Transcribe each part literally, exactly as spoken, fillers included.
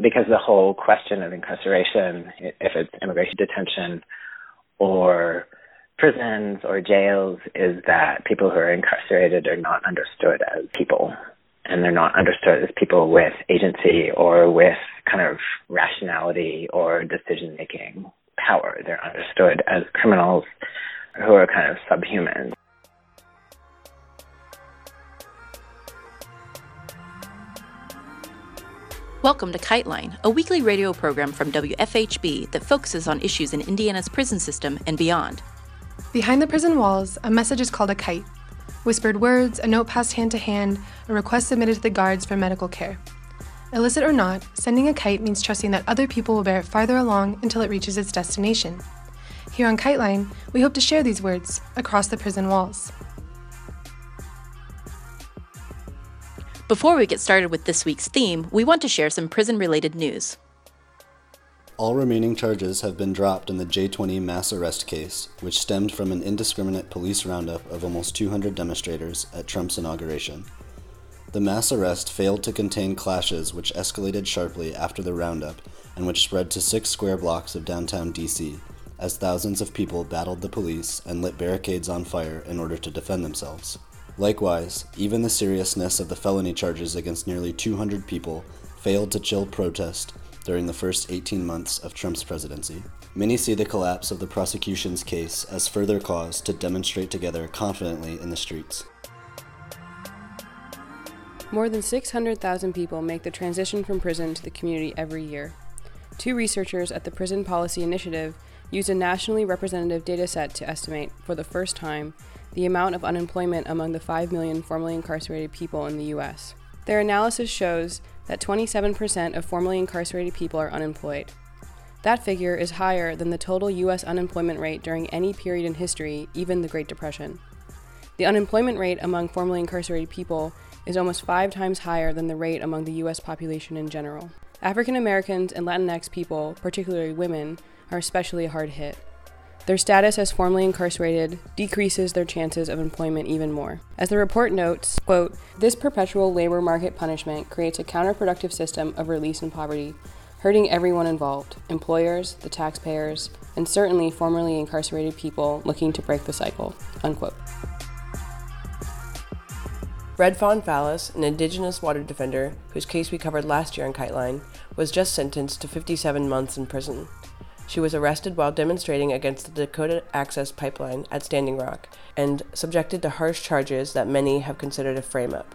because the whole question of incarceration, if it's immigration detention or prisons or jails, is that people who are incarcerated are not understood as people, and they're not understood as people with agency or with kind of rationality or decision-making power. They're understood as criminals who are kind of subhuman. Welcome to KiteLine, a weekly radio program from W F H B that focuses on issues in Indiana's prison system and beyond. Behind the prison walls, a message is called a kite. Whispered words, a note passed hand to hand, a request submitted to the guards for medical care. Illicit or not, sending a kite means trusting that other people will bear it farther along until it reaches its destination. Here on KiteLine, we hope to share these words across the prison walls. Before we get started with this week's theme, we want to share some prison-related news. All remaining charges have been dropped in the J twenty mass arrest case, which stemmed from an indiscriminate police roundup of almost two hundred demonstrators at Trump's inauguration. The mass arrest failed to contain clashes which escalated sharply after the roundup and which spread to six square blocks of downtown D C, as thousands of people battled the police and lit barricades on fire in order to defend themselves. Likewise, even the seriousness of the felony charges against nearly two hundred people failed to chill protest during the first eighteen months of Trump's presidency. Many see the collapse of the prosecution's case as further cause to demonstrate together confidently in the streets. More than six hundred thousand people make the transition from prison to the community every year. Two researchers at the Prison Policy Initiative used a nationally representative data set to estimate, for the first time, the amount of unemployment among the five million formerly incarcerated people in the U S. Their analysis shows that twenty-seven percent of formerly incarcerated people are unemployed. That figure is higher than the total U S unemployment rate during any period in history, even the Great Depression. The unemployment rate among formerly incarcerated people is almost five times higher than the rate among the U S population in general. African Americans and Latinx people, particularly women, are especially hard hit. Their status as formerly incarcerated decreases their chances of employment even more. As the report notes, quote, "This perpetual labor market punishment creates a counterproductive system of release and poverty, hurting everyone involved, employers, the taxpayers, and certainly formerly incarcerated people looking to break the cycle," unquote. Red Fawn Fallis, an indigenous water defender, whose case we covered last year on KiteLine, was just sentenced to fifty-seven months in prison. She was arrested while demonstrating against the Dakota Access Pipeline at Standing Rock and subjected to harsh charges that many have considered a frame-up.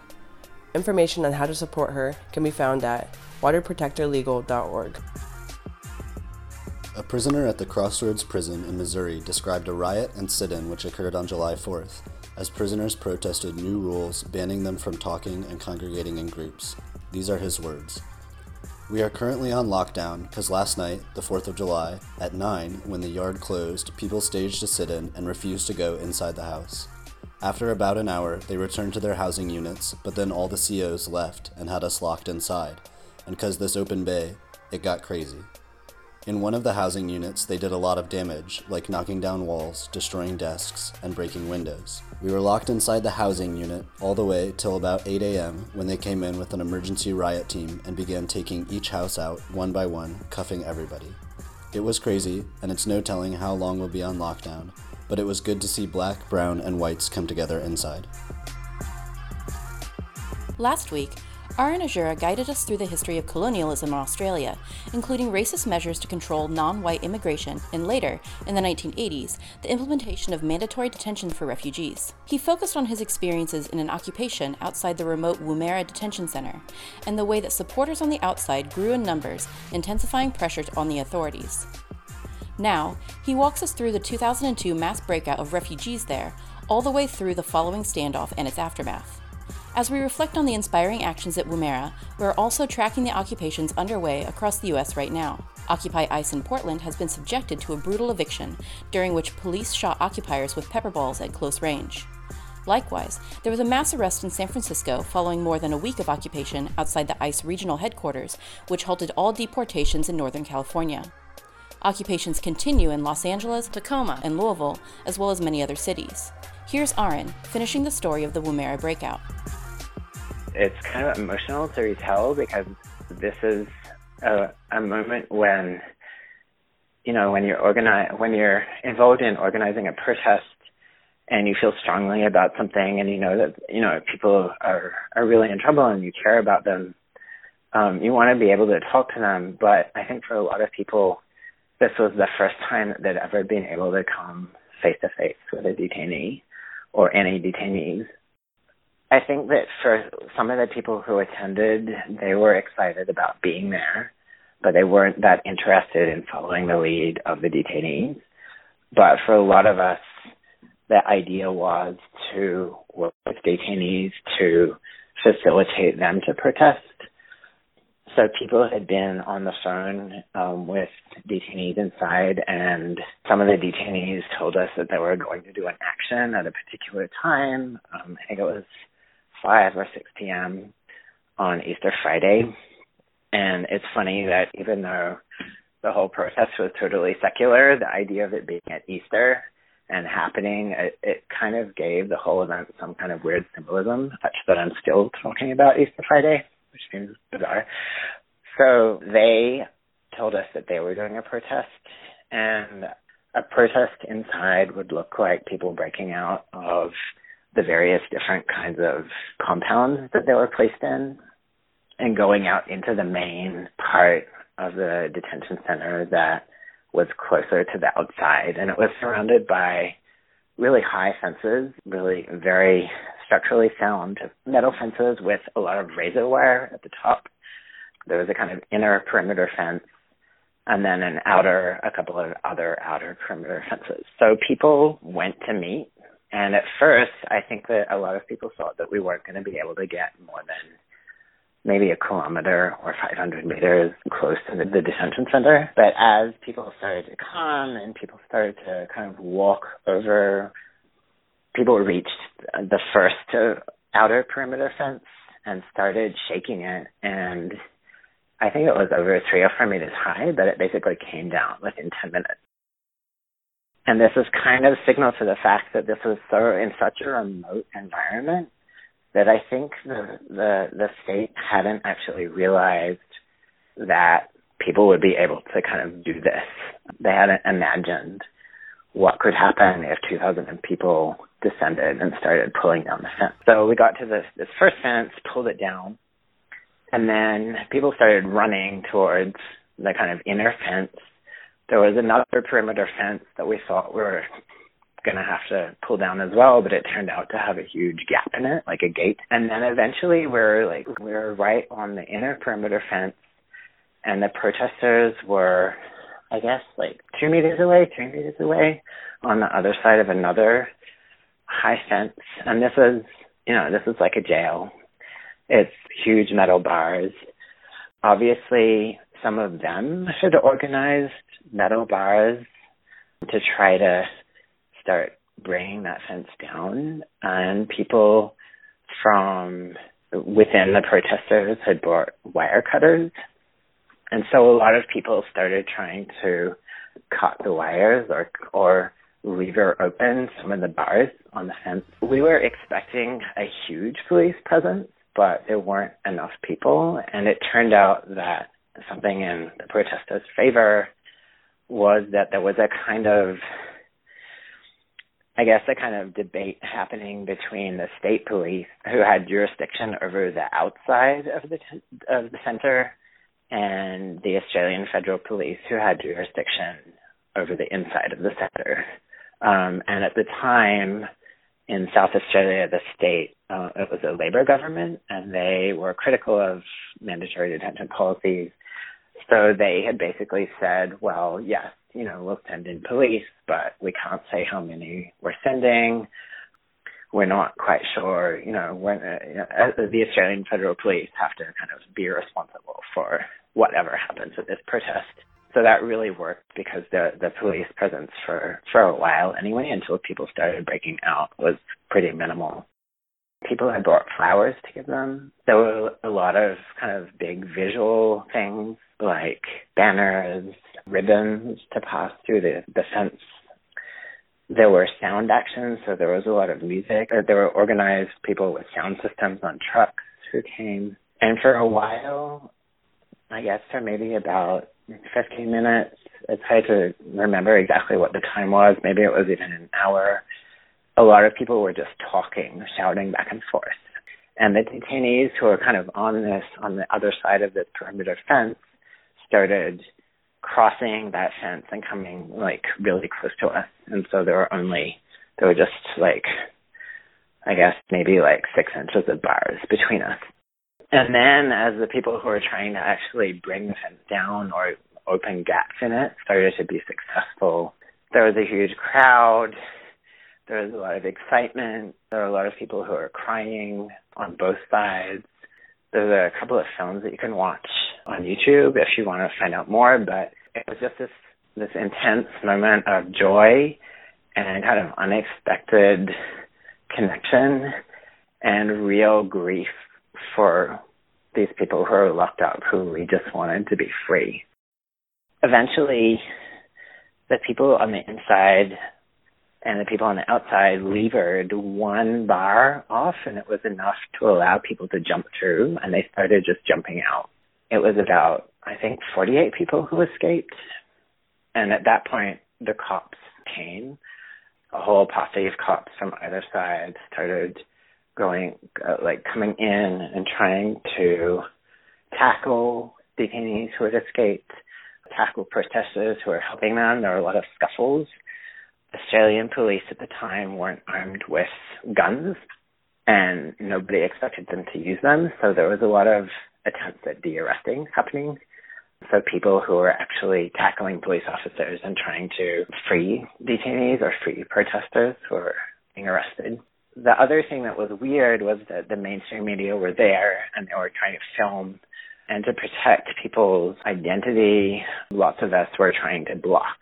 Information on how to support her can be found at water protector legal dot org. A prisoner at the Crossroads Prison in Missouri described a riot and sit-in which occurred on July fourth, as prisoners protested new rules banning them from talking and congregating in groups. These are his words. "We are currently on lockdown because last night, the fourth of July, at nine, when the yard closed, people staged a sit-in and refused to go inside the house. After about an hour, they returned to their housing units, but then all the C Os left and had us locked inside, and because this open bay, it got crazy. In one of the housing units, they did a lot of damage, like knocking down walls, destroying desks, and breaking windows. We were locked inside the housing unit all the way till about eight a.m. when they came in with an emergency riot team and began taking each house out one by one, cuffing everybody. It was crazy, and it's no telling how long we'll be on lockdown, but it was good to see black, brown, and whites come together inside." Last week, Aaron Azura guided us through the history of colonialism in Australia, including racist measures to control non-white immigration, and later, in the nineteen eighties, the implementation of mandatory detention for refugees. He focused on his experiences in an occupation outside the remote Woomera detention center, and the way that supporters on the outside grew in numbers, intensifying pressure on the authorities. Now, he walks us through the two thousand two mass breakout of refugees there, all the way through the following standoff and its aftermath. As we reflect on the inspiring actions at Woomera, we're also tracking the occupations underway across the U S right now. Occupy ICE in Portland has been subjected to a brutal eviction, during which police shot occupiers with pepper balls at close range. Likewise, there was a mass arrest in San Francisco following more than a week of occupation outside the ICE regional headquarters, which halted all deportations in Northern California. Occupations continue in Los Angeles, Tacoma, and Louisville, as well as many other cities. Here's Aaron, finishing the story of the Woomera breakout. It's kind of emotional to retell because this is a, a moment when, you know, when you're organize, when you're involved in organizing a protest and you feel strongly about something and you know that, you know, people are, are really in trouble and you care about them, um, you want to be able to talk to them. But I think for a lot of people, this was the first time that they'd ever been able to come face-to-face with a detainee or any detainees. I think that for some of the people who attended, they were excited about being there, but they weren't that interested in following the lead of the detainees. But for a lot of us, the idea was to work with detainees to facilitate them to protest. So people had been on the phone um, with detainees inside, and some of the detainees told us that they were going to do an action at a particular time. Um, I think it was five or six p.m. on Easter Friday. And it's funny that even though the whole protest was totally secular, the idea of it being at Easter and happening, it, it kind of gave the whole event some kind of weird symbolism, such that I'm still talking about Easter Friday, which seems bizarre. So they told us that they were doing a protest, and a protest inside would look like people breaking out of the various different kinds of compounds that they were placed in and going out into the main part of the detention center that was closer to the outside. And it was surrounded by really high fences, really very structurally sound metal fences with a lot of razor wire at the top. There was a kind of inner perimeter fence and then an outer, a couple of other outer perimeter fences. So people went to meet. And at first, I think that a lot of people thought that we weren't going to be able to get more than maybe a kilometer or five hundred meters close to the, the detention center. But as people started to come and people started to kind of walk over, people reached the first uh, outer perimeter fence and started shaking it. And I think it was over three or four meters high, but it basically came down within ten minutes. And this is kind of signal to the fact that this was so in such a remote environment that I think the, the the state hadn't actually realized that people would be able to kind of do this. They hadn't imagined what could happen if two thousand people descended and started pulling down the fence. So we got to this, this first fence, pulled it down, and then people started running towards the kind of inner fence. There was another perimeter fence that we thought we were going to have to pull down as well, but it turned out to have a huge gap in it, like a gate. And then eventually we're like we're right on the inner perimeter fence, and the protesters were, I guess, like two meters away, three meters away, on the other side of another high fence. And this is, you know, this is like a jail. It's huge metal bars. Obviously, some of them had organized metal bars to try to start bringing that fence down, and people from within the protesters had brought wire cutters, and so a lot of people started trying to cut the wires or or lever open some of the bars on the fence. We were expecting a huge police presence, but there weren't enough people, and it turned out that something in the protesters' favor was that there was a kind of, I guess, a kind of debate happening between the state police, who had jurisdiction over the outside of the of the center, and the Australian Federal Police, who had jurisdiction over the inside of the center. Um, and at the time, in South Australia, the state, uh, it was a Labor government, and they were critical of mandatory detention policies. So they had basically said, well, yes, you know, we'll send in police, but we can't say how many we're sending. We're not quite sure, you know, when uh, you know, the Australian Federal Police have to kind of be responsible for whatever happens at this protest. So that really worked, because the the police presence for, for a while anyway, until people started breaking out, was pretty minimal. People had brought flowers to give them. There were a lot of kind of big visual things, like banners, ribbons to pass through the, the fence. There were sound actions, so there was a lot of music. There were organized people with sound systems on trucks who came. And for a while, I guess, for maybe about fifteen minutes. It's hard to remember exactly what the time was. Maybe it was even an hour. A lot of people were just talking, shouting back and forth. And the detainees who were kind of on this, on the other side of this perimeter fence, started crossing that fence and coming, like, really close to us. And so there were only, there were just, like, I guess maybe, like, six inches of bars between us. And then as the people who were trying to actually bring the fence down or open gaps in it started to be successful, there was a huge crowd. There was a lot of excitement. There were a lot of people who were crying on both sides. There's a couple of films that you can watch on YouTube if you want to find out more, but it was just this, this intense moment of joy and kind of unexpected connection and real grief for these people who are locked up, who we just wanted to be free. Eventually, the people on the inside and the people on the outside levered one bar off, and it was enough to allow people to jump through, and they started just jumping out. It was about, I think, forty-eight people who escaped. And at that point, the cops came. A whole posse of cops from either side started going, uh, like, coming in and trying to tackle detainees who had escaped, tackle protesters who were helping them. There were a lot of scuffles. Australian police at the time weren't armed with guns, and nobody expected them to use them, so there was a lot of attempts at de-arresting happening. So people who were actually tackling police officers and trying to free detainees or free protesters who were being arrested. The other thing that was weird was that the mainstream media were there, and they were trying to film and to protect people's identity. Lots of us were trying to block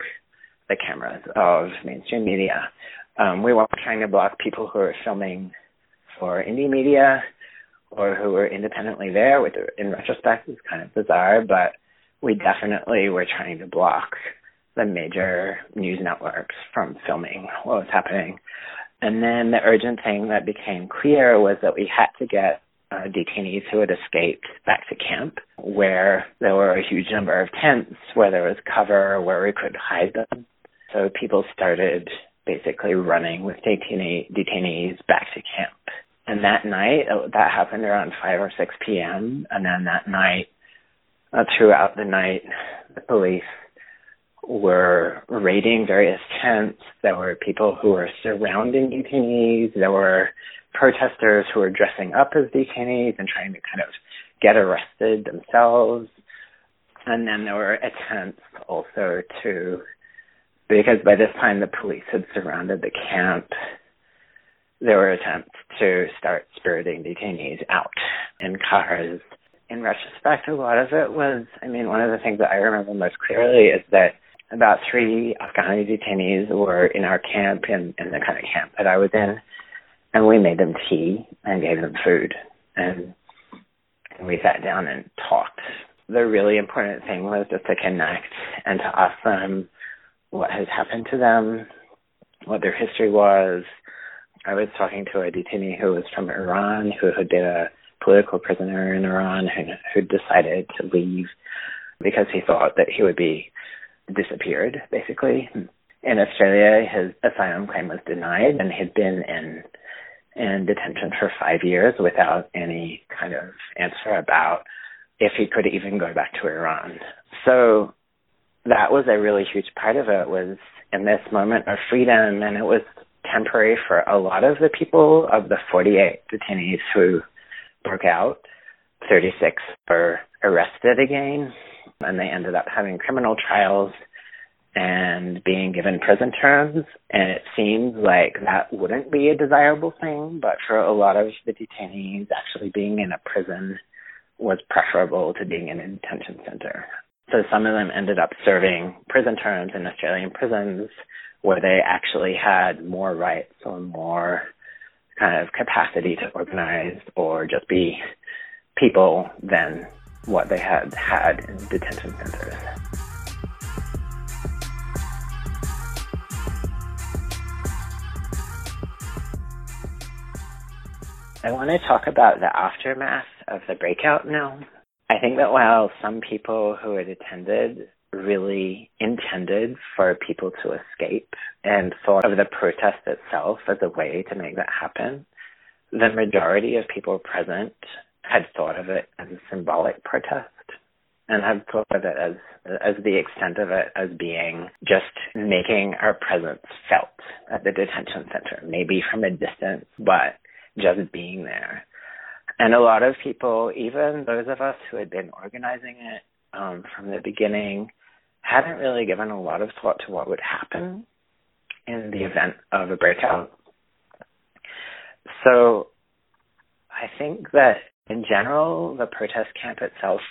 the cameras of mainstream media. Um, we weren't trying to block people who were filming for indie media or who were independently there, which in retrospect is kind of bizarre, but we definitely were trying to block the major news networks from filming what was happening. And then the urgent thing that became clear was that we had to get uh, detainees who had escaped back to camp, where there were a huge number of tents, where there was cover, where we could hide them. So people started basically running with detaine- detainees back to camp. And that night, that happened around five or six p.m. And then that night, uh, throughout the night, the police were raiding various tents. There were people who were surrounding detainees. There were protesters who were dressing up as detainees and trying to kind of get arrested themselves. And then there were attempts also to... because by this time, the police had surrounded the camp, there were attempts to start spiriting detainees out in cars. In retrospect, a lot of it was, I mean, one of the things that I remember most clearly is that about three Afghani detainees were in our camp, in, in the kind of camp that I was in, and we made them tea and gave them food. And, and we sat down and talked. The really important thing was just to connect and to ask them what has happened to them, what their history was. I was talking to a detainee who was from Iran, who had been a political prisoner in Iran, who, who decided to leave because he thought that he would be disappeared, basically. In Australia, his asylum claim was denied, and he'd been in in detention for five years without any kind of answer about if he could even go back to Iran. So that was a really huge part of it, was in this moment of freedom, and it was temporary for a lot of the people. Of the forty-eight detainees who broke out, thirty-six were arrested again, and they ended up having criminal trials and being given prison terms. And it seems like that wouldn't be a desirable thing, but for a lot of the detainees, actually being in a prison was preferable to being in a detention center. So some of them ended up serving prison terms in Australian prisons, where they actually had more rights or more kind of capacity to organize or just be people than what they had had in detention centers. I want to talk about the aftermath of the breakout now. I think that while some people who had attended really intended for people to escape and thought of the protest itself as a way to make that happen, the majority of people present had thought of it as a symbolic protest and had thought of it as, as the extent of it as being just making our presence felt at the detention center, maybe from a distance, but just being there. And a lot of people, even those of us who had been organizing it um, from the beginning, hadn't really given a lot of thought to what would happen in the event of a breakout. So I think that in general, the protest camp itself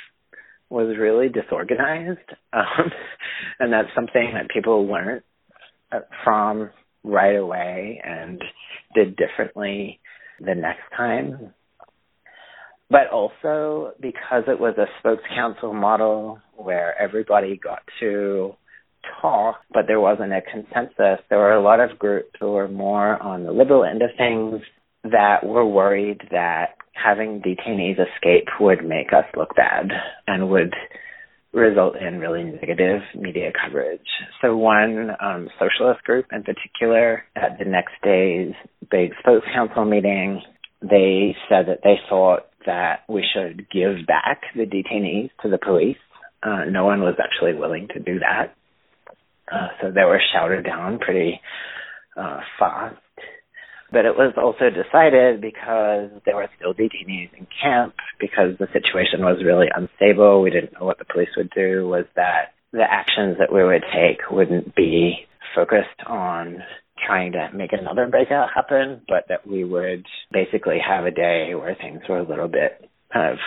was really disorganized. Um, and that's something that people learned from right away and did differently the next time. But also because it was a spokes council model where everybody got to talk, but there wasn't a consensus, there were a lot of groups who were more on the liberal end of things that were worried that having detainees escape would make us look bad and would result in really negative media coverage. So one um, socialist group in particular, at the next day's big spokes council meeting, they said that they thought that we should give back the detainees to the police. Uh, no one was actually willing to do that. Uh, so they were shouted down pretty uh, fast. But it was also decided because there were still detainees in camp, because the situation was really unstable, we didn't know what the police would do, was that the actions that we would take wouldn't be focused on trying to make another breakout happen, but that we would basically have a day where things were a little bit kind of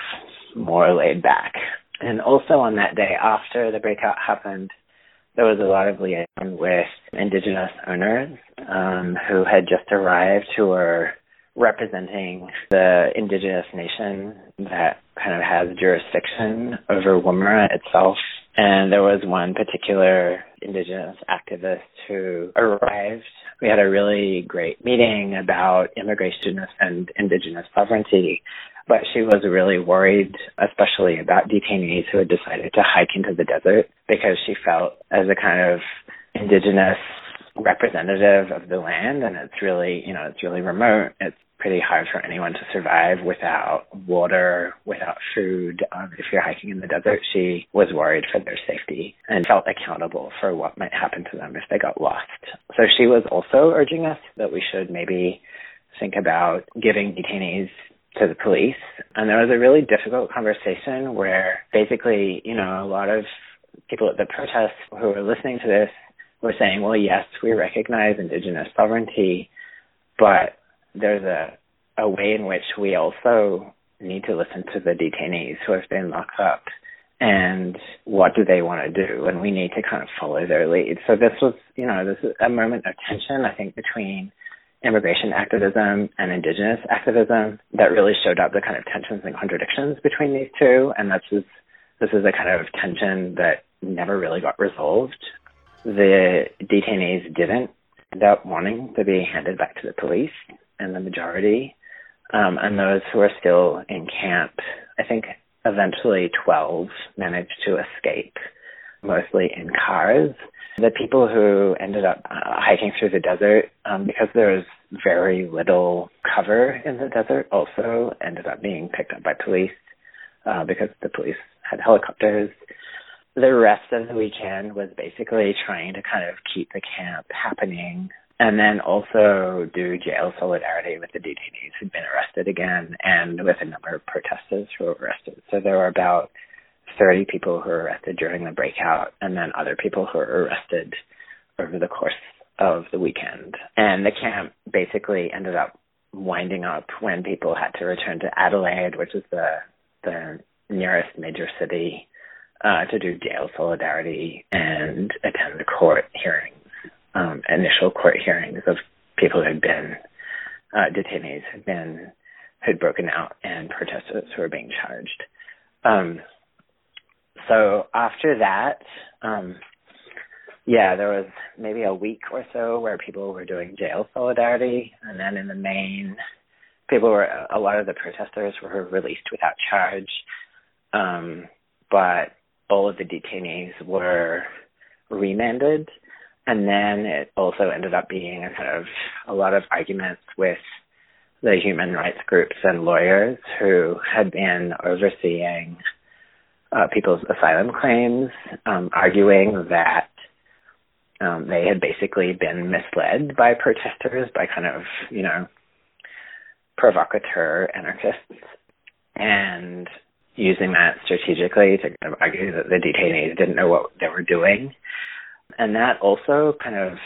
more laid back. And also on that day after the breakout happened, there was a lot of liaison with Indigenous owners um, who had just arrived, who were representing the Indigenous nation that kind of has jurisdiction over Woomera itself. And there was one particular Indigenous activist who arrived. We had a really great meeting about immigration and Indigenous sovereignty, but she was really worried, especially about detainees who had decided to hike into the desert, because she felt as a kind of Indigenous representative of the land, and it's really, you know, it's really remote. It's pretty hard for anyone to survive without water, without food. Um, if you're hiking in the desert, she was worried for their safety and felt accountable for what might happen to them if they got lost. So she was also urging us that we should maybe think about giving detainees to the police. And there was a really difficult conversation where basically, you know, a lot of people at the protests who were listening to this were saying, well, yes, we recognize Indigenous sovereignty, but there's a, a way in which we also need to listen to the detainees who have been locked up, and what do they want to do? And we need to kind of follow their lead. So this was, you know, this is a moment of tension, I think, between immigration activism and Indigenous activism that really showed up the kind of tensions and contradictions between these two. And this is, this is a kind of tension that never really got resolved. The detainees didn't end up wanting to be handed back to the police in the majority. Um, and those who are still in camp, I think eventually twelve managed to escape, mostly in cars. The people who ended up uh, hiking through the desert, um, because there was very little cover in the desert, also ended up being picked up by police uh, because the police had helicopters. The rest of the weekend was basically trying to kind of keep the camp happening, and then also do jail solidarity with the detainees who'd been arrested again, and with a number of protesters who were arrested. So there were about thirty people who were arrested during the breakout, and then other people who were arrested over the course of the weekend. And the camp basically ended up winding up when people had to return to Adelaide, which is the, the nearest major city, uh, to do jail solidarity and attend the court hearings. Um, initial court hearings of people who'd been uh, detainees who'd been who'd broken out and protesters who were being charged. Um, so after that, um, yeah, there was maybe a week or so where people were doing jail solidarity, and then in the main, people were a lot of the protesters were released without charge. um, but all of the detainees were remanded. And then it also ended up being a kind of a lot of arguments with the human rights groups and lawyers who had been overseeing uh, people's asylum claims, um, arguing that um, they had basically been misled by protesters, by kind of, you know, provocateur anarchists, and using that strategically to kind of argue that the detainees didn't know what they were doing. And that also kind of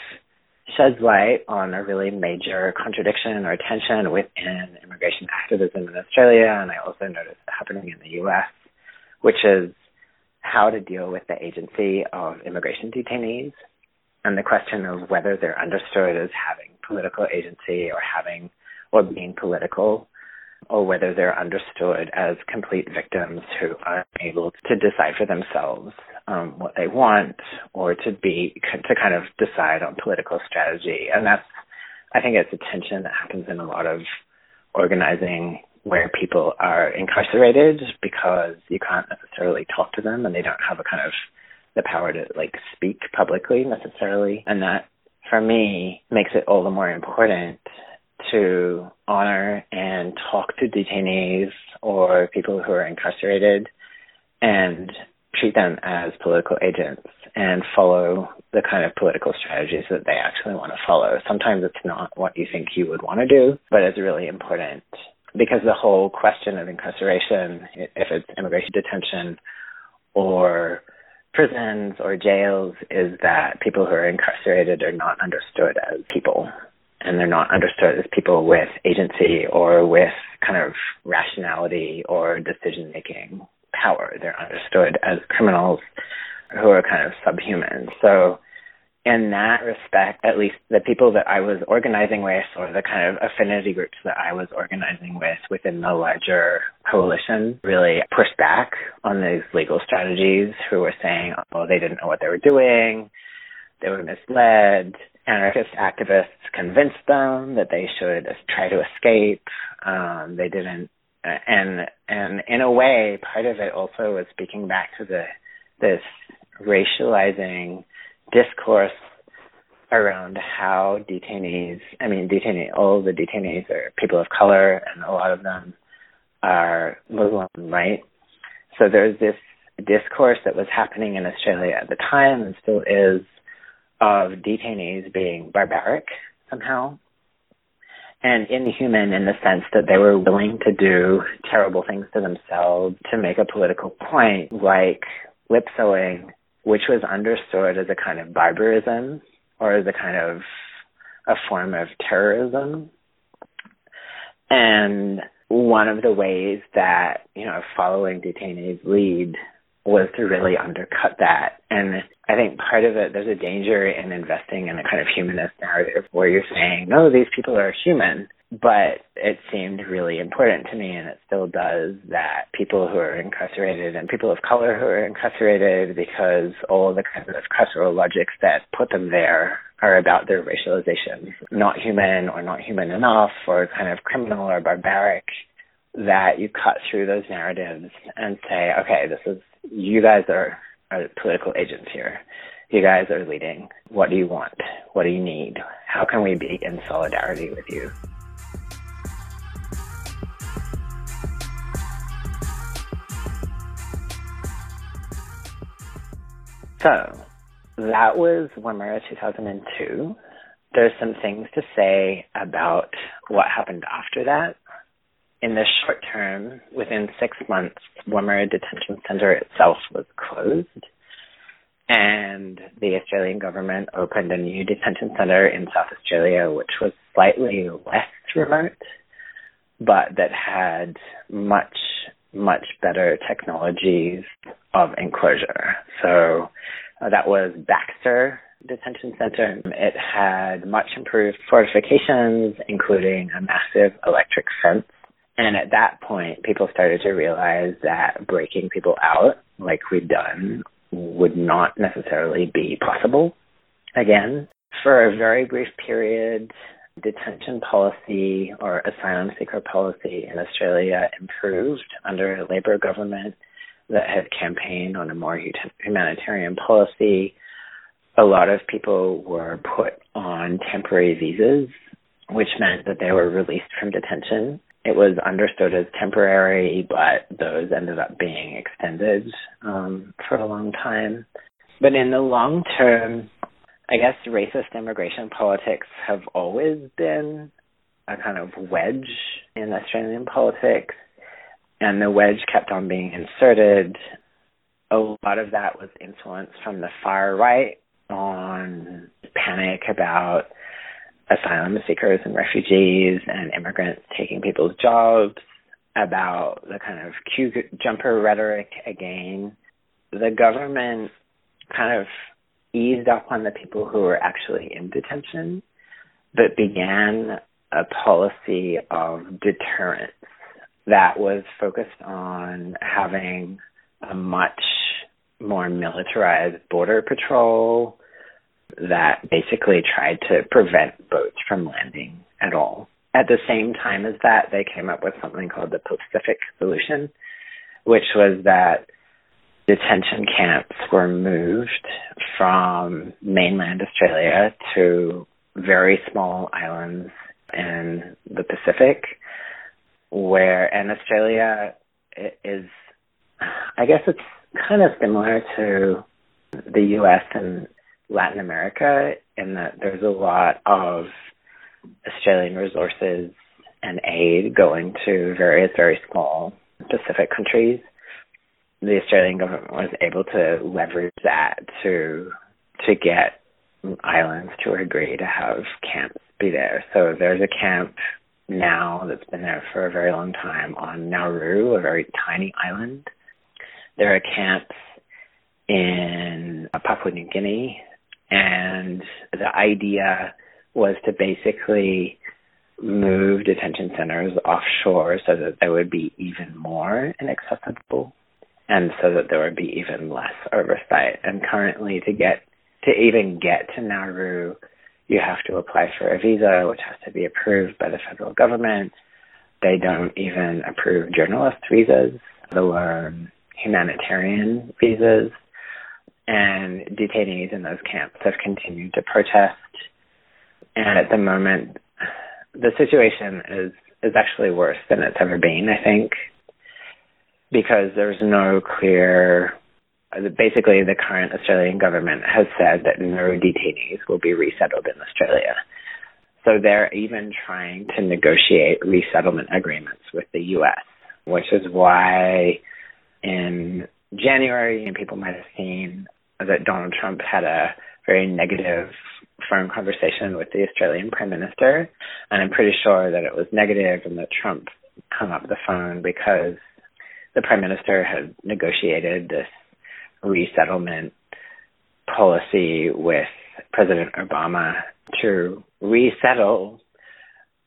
sheds light on a really major contradiction or tension within immigration activism in Australia, and I also noticed it happening in the U S, which is how to deal with the agency of immigration detainees and the question of whether they're understood as having political agency or having or being political, or whether they're understood as complete victims who are able to decide for themselves um, what they want, or to be to kind of decide on political strategy. And that's, I think, it's a tension that happens in a lot of organizing where people are incarcerated because you can't necessarily talk to them and they don't have a kind of the power to like speak publicly necessarily. And that, for me, makes it all the more important to honor and talk to detainees or people who are incarcerated and treat them as political agents and follow the kind of political strategies that they actually want to follow. Sometimes it's not what you think you would want to do, but it's really important because the whole question of incarceration, if it's immigration detention or prisons or jails, is that people who are incarcerated are not understood as people. And they're not understood as people with agency or with kind of rationality or decision-making power. They're understood as criminals who are kind of subhuman. So in that respect, at least the people that I was organizing with or the kind of affinity groups that I was organizing with within the larger coalition really pushed back on these legal strategies who were saying, oh, they didn't know what they were doing, they were misled. Anarchist activists convinced them that they should try to escape. Um, they didn't, and and in a way, part of it also was speaking back to the this racializing discourse around how detainees, I mean, detainee, all the detainees are people of color, and a lot of them are Muslim, right? So there's this discourse that was happening in Australia at the time, and still is, of detainees being barbaric somehow and inhuman in the sense that they were willing to do terrible things to themselves to make a political point, like lip-sewing, which was understood as a kind of barbarism or as a kind of a form of terrorism. And one of the ways that, you know, following detainees lead was to really undercut that. And I think part of it, there's a danger in investing in a kind of humanist narrative where you're saying, no, these people are human. But it seemed really important to me, and it still does, that people who are incarcerated and people of color who are incarcerated, because all the kind of carceral logics that put them there are about their racialization, not human or not human enough or kind of criminal or barbaric, that you cut through those narratives and say, okay, this is, you guys are, are political agents here. You guys are leading. What do you want? What do you need? How can we be in solidarity with you? So that was Woomera two thousand two. There's some things to say about what happened after that. In the short term, within six months, Woomera Detention Center itself was closed, and the Australian government opened a new detention center in South Australia, which was slightly less remote, but that had much, much better technologies of enclosure. So uh, that was Baxter Detention Center. It had much improved fortifications, including a massive electric fence. And at that point, people started to realize that breaking people out, like we'd done, would not necessarily be possible again. For a very brief period, detention policy or asylum seeker policy in Australia improved under a Labor government, that have campaigned on a more humanitarian policy. A lot of people were put on temporary visas, which meant that they were released from detention. It was understood as temporary, but those ended up being extended um, for a long time. But in the long term, I guess racist immigration politics have always been a kind of wedge in Australian politics, and the wedge kept on being inserted. A lot of that was influenced from the far right on panic about asylum seekers and refugees and immigrants taking people's jobs, about the kind of queue jumper rhetoric again. The government kind of eased up on the people who were actually in detention, but began a policy of deterrence that was focused on having a much more militarized border patrol that basically tried to prevent boats from landing at all. At the same time as that, they came up with something called the Pacific Solution, which was that detention camps were moved from mainland Australia to very small islands in the Pacific, where, and Australia is, I guess it's kind of similar to the U S and Latin America in that there's a lot of Australian resources and aid going to various very small Pacific countries. The Australian government was able to leverage that to to get islands to agree to have camps be there. So there's a camp now that's been there for a very long time on Nauru, a very tiny island. There are camps in Papua New Guinea, and the idea was to basically move detention centers offshore so that they would be even more inaccessible and so that there would be even less oversight. And currently to get to even get to Nauru, you have to apply for a visa, which has to be approved by the federal government. They don't even approve journalist visas, let alone humanitarian visas. And detainees in those camps have continued to protest. And at the moment, the situation is, is actually worse than it's ever been, I think, because there's no clear... Basically, the current Australian government has said that no detainees will be resettled in Australia. So they're even trying to negotiate resettlement agreements with the U S, which is why in January, and people might have seen that Donald Trump had a very negative phone conversation with the Australian Prime Minister, and I'm pretty sure that it was negative and that Trump hung up the phone because the Prime Minister had negotiated this resettlement policy with President Obama to resettle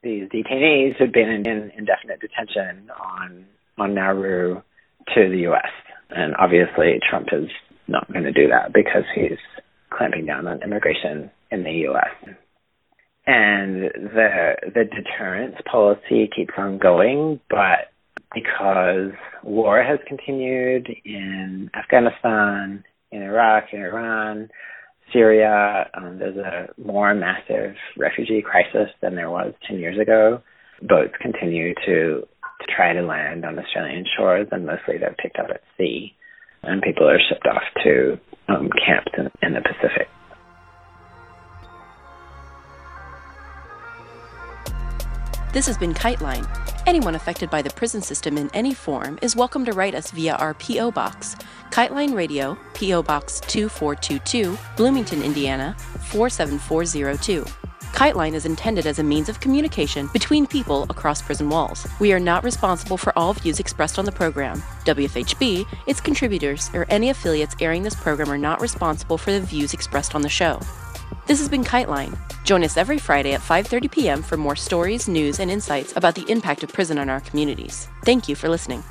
these detainees who'd been in indefinite detention on, on Nauru to the U S. And obviously Trump is not going to do that because he's clamping down on immigration in the U S. And the the deterrence policy keeps on going, but because war has continued in Afghanistan, in Iraq, in Iran, Syria, um, there's a more massive refugee crisis than there was ten years ago. Boats continue to to try to land on Australian shores, and mostly they're picked up at sea, and people are shipped off to um, camps in, in the Pacific. This has been KiteLine. Anyone affected by the prison system in any form is welcome to write us via our P O Box, KiteLine Radio, P O Box two four two two, Bloomington, Indiana, four seven four zero two. KiteLine is intended as a means of communication between people across prison walls. We are not responsible for all views expressed on the program. W F H B, its contributors, or any affiliates airing this program are not responsible for the views expressed on the show. This has been KiteLine. Join us every Friday at five thirty p.m. for more stories, news, and insights about the impact of prison on our communities. Thank you for listening.